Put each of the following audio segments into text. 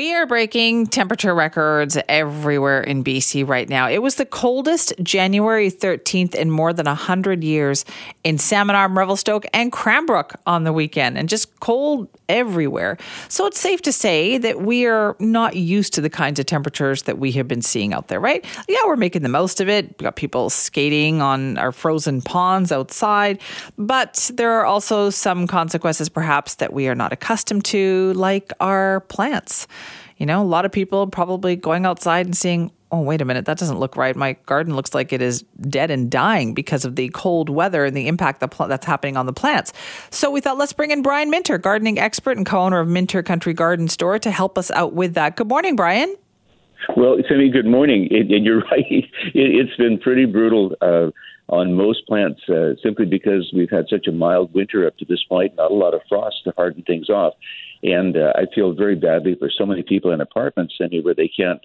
We are breaking temperature records everywhere in BC right now. It was the coldest January 13th in more than 100 years in Salmon Arm, Revelstoke, and Cranbrook on the weekend, and just cold everywhere. So it's safe to say that we are not used to the kinds of temperatures that we have been seeing out there, right? Yeah, we're making the most of it. We got people skating on our frozen ponds outside, but there are also some consequences perhaps that we are not accustomed to, like our plants. You know, a lot of people probably going outside and seeing, oh, wait a minute, that doesn't look right. My garden looks like it is dead and dying because of the cold weather and the impact that's happening on the plants. So we thought, let's bring in Brian Minter, gardening expert and co-owner of Minter Country Garden Store, to help us out with that. Good morning, Brian. Well, Sammy, good morning. And you're right. It's been pretty brutal on most plants simply because we've had such a mild winter up to this point, not a lot of frost to harden things off. And I feel very badly for so many people in apartments, Cindy, where they can't,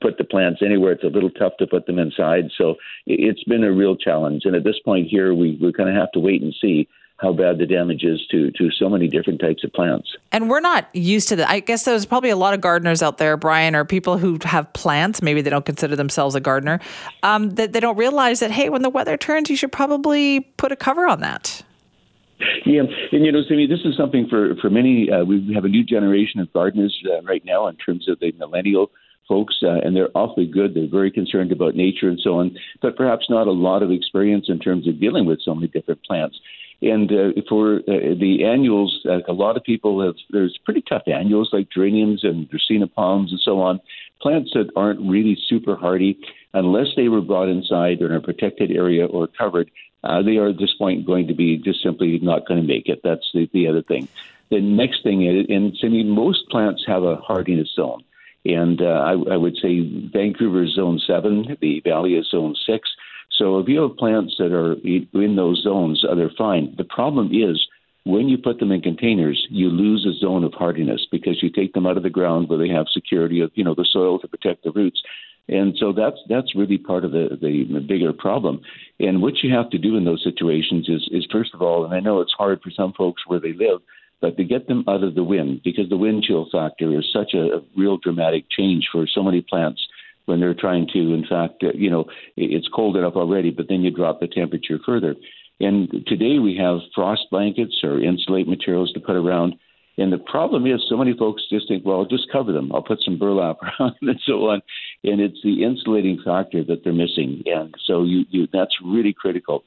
put the plants anywhere. It's a little tough to put them inside. So it's been a real challenge. And at this point here, we kind of have to wait and see how bad the damage is to so many different types of plants. And we're not used to that. I guess there's probably a lot of gardeners out there, Brian, or people who have plants. Maybe they don't consider themselves a gardener. That they don't realize that, hey, when the weather turns, you should probably put a cover on that. Yeah, and Sammy, this is something for many. We have a new generation of gardeners right now in terms of the millennial folks, and they're awfully good. They're very concerned about nature and so on, but perhaps not a lot of experience in terms of dealing with so many different plants. And for the annuals, a lot of people have, there's pretty tough annuals like geraniums and dracaena palms and so on, plants that aren't really super hardy unless they were brought inside or in a protected area or covered. They are at this point going to be just simply not going to make it. That's the other thing. The next thing is, and Cindy, most plants have a hardiness zone. And I would say Vancouver is zone 7, the Valley is zone 6. So if you have plants that are in those zones, they're fine. The problem is when you put them in containers, you lose a zone of hardiness because you take them out of the ground where they have security of the soil to protect the roots. And so that's really part of the bigger problem. And what you have to do in those situations is first of all, and I know it's hard for some folks where they live, but to get them out of the wind, because the wind chill factor is such a real dramatic change for so many plants when they're trying to, in fact, it's cold enough already, but then you drop the temperature further. And today we have frost blankets or insulate materials to put around. And the problem is so many folks just think, well, I'll just cover them. I'll put some burlap around and so on. And it's the insulating factor that they're missing. And so that's really critical.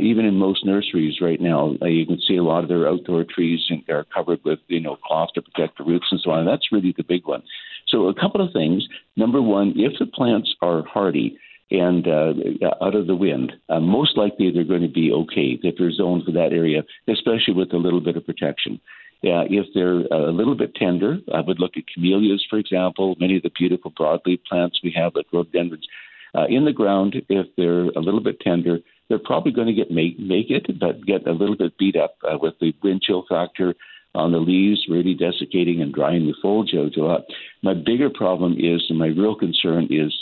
Even in most nurseries right now, you can see a lot of their outdoor trees are covered with, cloth to protect the roots and so on. And that's really the big one. So a couple of things. Number one, if the plants are hardy and out of the wind, most likely they're going to be okay if they're zoned for that area, especially with a little bit of protection. If they're a little bit tender, I would look at camellias, for example, many of the beautiful broadleaf plants we have, like rhododendrons, in the ground. If they're a little bit tender, they're probably going to make it, but get a little bit beat up with the wind chill factor on the leaves, really desiccating and drying the foliage a lot. My bigger problem is, and my real concern is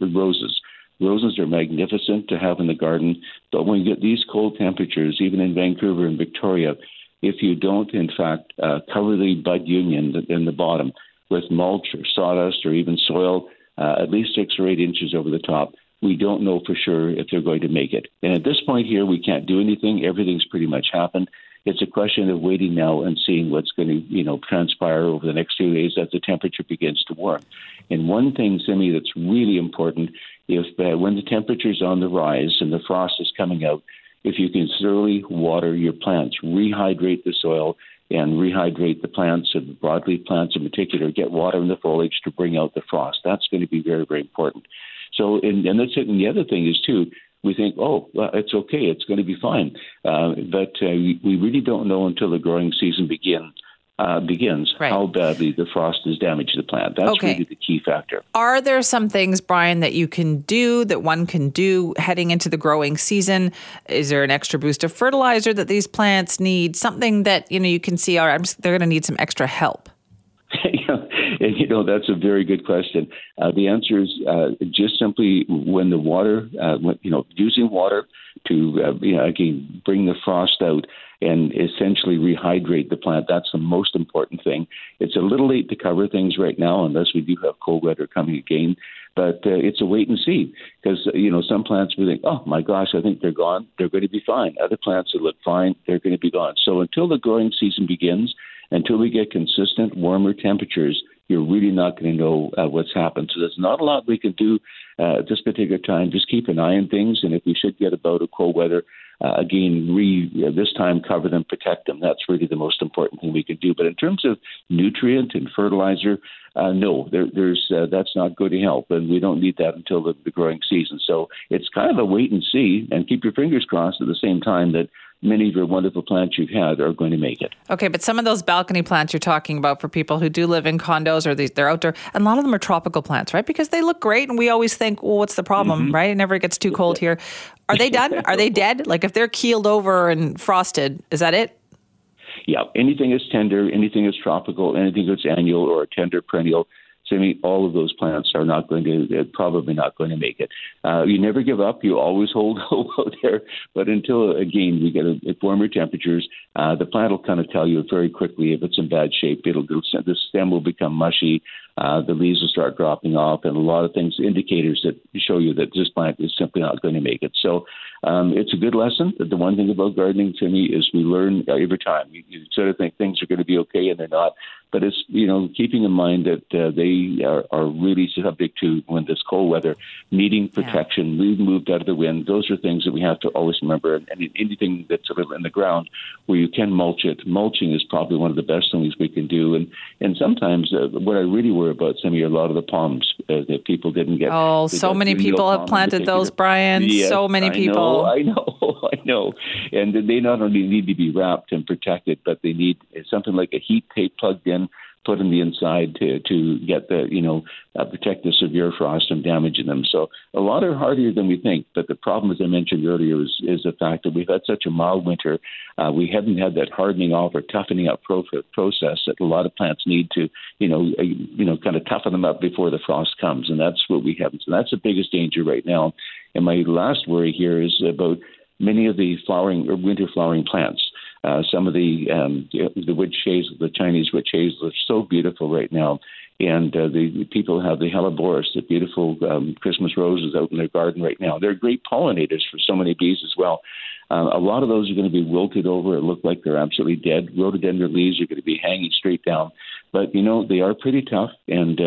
roses. Roses are magnificent to have in the garden, but when you get these cold temperatures, even in Vancouver and Victoria, if you don't, in fact, cover the bud union in the bottom with mulch or sawdust or even soil, at least 6 or 8 inches over the top, we don't know for sure if they're going to make it. And at this point here, we can't do anything. Everything's pretty much happened. It's a question of waiting now and seeing what's going to, transpire over the next few days as the temperature begins to warm. And one thing, Simi, that's really important, if when the temperature's on the rise and the frost is coming out, if you can thoroughly water your plants, rehydrate the soil and rehydrate the plants, and the broadleaf plants in particular, get water in the foliage to bring out the frost. That's going to be very, very important. So, and that's it. And the other thing is, too, we think, oh, well, it's okay, it's going to be fine. But we really don't know until the growing season begins right, how badly the frost has damaged the plant. That's really the key factor. Are there some things, Brian, that you can do, that one can do heading into the growing season? Is there an extra boost of fertilizer that these plants need? Something that, you can see, all right, they're going to need some extra help. And, you know, that's a very good question. The answer is just simply when the water, using water to, again, bring the frost out and essentially rehydrate the plant. That's the most important thing. It's a little late to cover things right now unless we do have cold weather coming again. But it's a wait and see because, some plants we think, oh, my gosh, I think they're gone. They're going to be fine. Other plants that look fine, they're going to be gone. So until the growing season begins, until we get consistent, warmer temperatures, you're really not going to know what's happened. So there's not a lot we can do at this particular time. Just keep an eye on things. And if we should get a bout of cold weather, this time cover them, protect them. That's really the most important thing we can do. But in terms of nutrient and fertilizer, no, there's that's not good to help. And we don't need that until the growing season. So it's kind of a wait and see and keep your fingers crossed at the same time that many of your wonderful plants you've had are going to make it. Okay, but some of those balcony plants you're talking about for people who do live in condos or they're outdoor, and a lot of them are tropical plants, right? Because they look great, and we always think, well, what's the problem, mm-hmm. right? It never gets too cold here. Are they done? Are they dead? Like if they're keeled over and frosted, is that it? Yeah, anything that's tender, anything that's tropical, anything that's annual or tender perennial, all of those plants are probably not going to make it. You never give up. You always hold out there. But until, again, we get warmer temperatures, the plant will kind of tell you very quickly if it's in bad shape. The stem will become mushy. The leaves will start dropping off, and a lot of things, indicators that show you that this plant is simply not going to make it. So it's a good lesson. The one thing about gardening to me is we learn every time. You sort of think things are going to be okay, and they're not. But it's, keeping in mind that they are really subject to, when this cold weather, needing protection, we've moved out of the wind. Those are things that we have to always remember. And anything that's a little in the ground where you can mulch it, mulching is probably one of the best things we can do. And sometimes what I really worry about, a lot of the palms that people didn't get. Oh, so many people have planted those, Brian. Yes, so many people. I know. And they not only need to be wrapped and protected, but they need something like a heat tape plugged in, put on the inside to get the, protect the severe frost from damaging them. So a lot are harder than we think. But the problem, as I mentioned earlier, is the fact that we've had such a mild winter. We haven't had that hardening off or toughening up process that a lot of plants need to, kind of toughen them up before the frost comes. And that's what we haven't. So that's the biggest danger right now. And my last worry here is about many of the winter flowering plants. Some of the witch hazel, the Chinese witch hazel, are so beautiful right now. And the people have the hellebores, the beautiful Christmas roses out in their garden right now. They're great pollinators for so many bees as well. A lot of those are going to be wilted over and look like they're absolutely dead. Rhododendron leaves are going to be hanging straight down. But, they are pretty tough. And,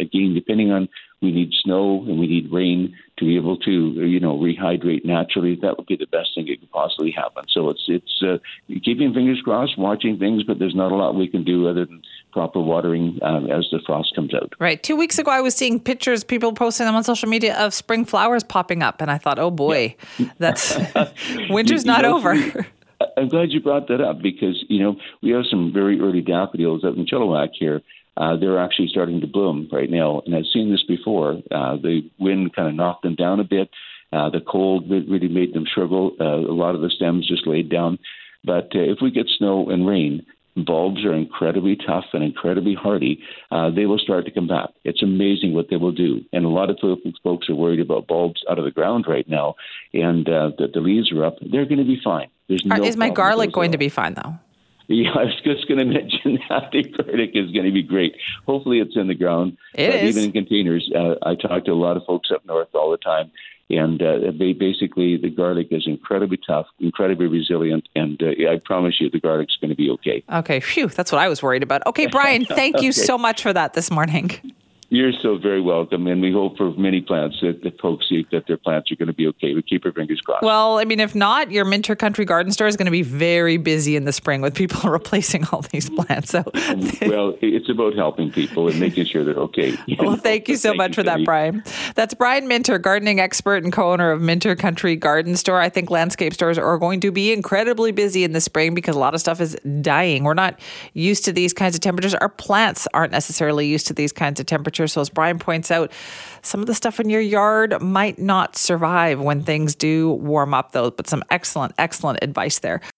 again, depending on, we need snow and we need rain to be able to, rehydrate naturally. That would be the best thing that could possibly happen. So it's keeping fingers crossed, watching things, but there's not a lot we can do other than proper watering as the frost comes out. Right. 2 weeks ago, I was seeing pictures, people posting them on social media, of spring flowers popping up. And I thought, oh, boy, that's winter's not over. I'm glad you brought that up because, we have some very early daffodils out in Chilliwack here. They're actually starting to bloom right now. And I've seen this before. The wind kind of knocked them down a bit. The cold really made them shrivel. A lot of the stems just laid down. But if we get snow and rain, bulbs are incredibly tough and incredibly hardy. They will start to come back. It's amazing what they will do. And a lot of folks are worried about bulbs out of the ground right now. And the leaves are up. They're going to be fine. Is my garlic going to be fine, though? Yeah, I was just going to mention that the garlic is going to be great. Hopefully it's in the ground. It is. Even in containers. I talk to a lot of folks up north all the time. And basically, the garlic is incredibly tough, incredibly resilient, and I promise you the garlic's going to be okay. Okay, phew, that's what I was worried about. Okay, Brian, thank you so much for that this morning. You're so very welcome, and we hope for many plants that the folks see that their plants are going to be okay. We keep our fingers crossed. Well, if not, your Minter Country Garden Store is going to be very busy in the spring with people replacing all these plants. So, well, it's about helping people and making sure they're okay. Well, thank you so much for that, Brian. That's Brian Minter, gardening expert and co-owner of Minter Country Garden Store. I think landscape stores are going to be incredibly busy in the spring because a lot of stuff is dying. We're not used to these kinds of temperatures. Our plants aren't necessarily used to these kinds of temperatures. So as Brian points out, some of the stuff in your yard might not survive when things do warm up, though. But some excellent, excellent advice there.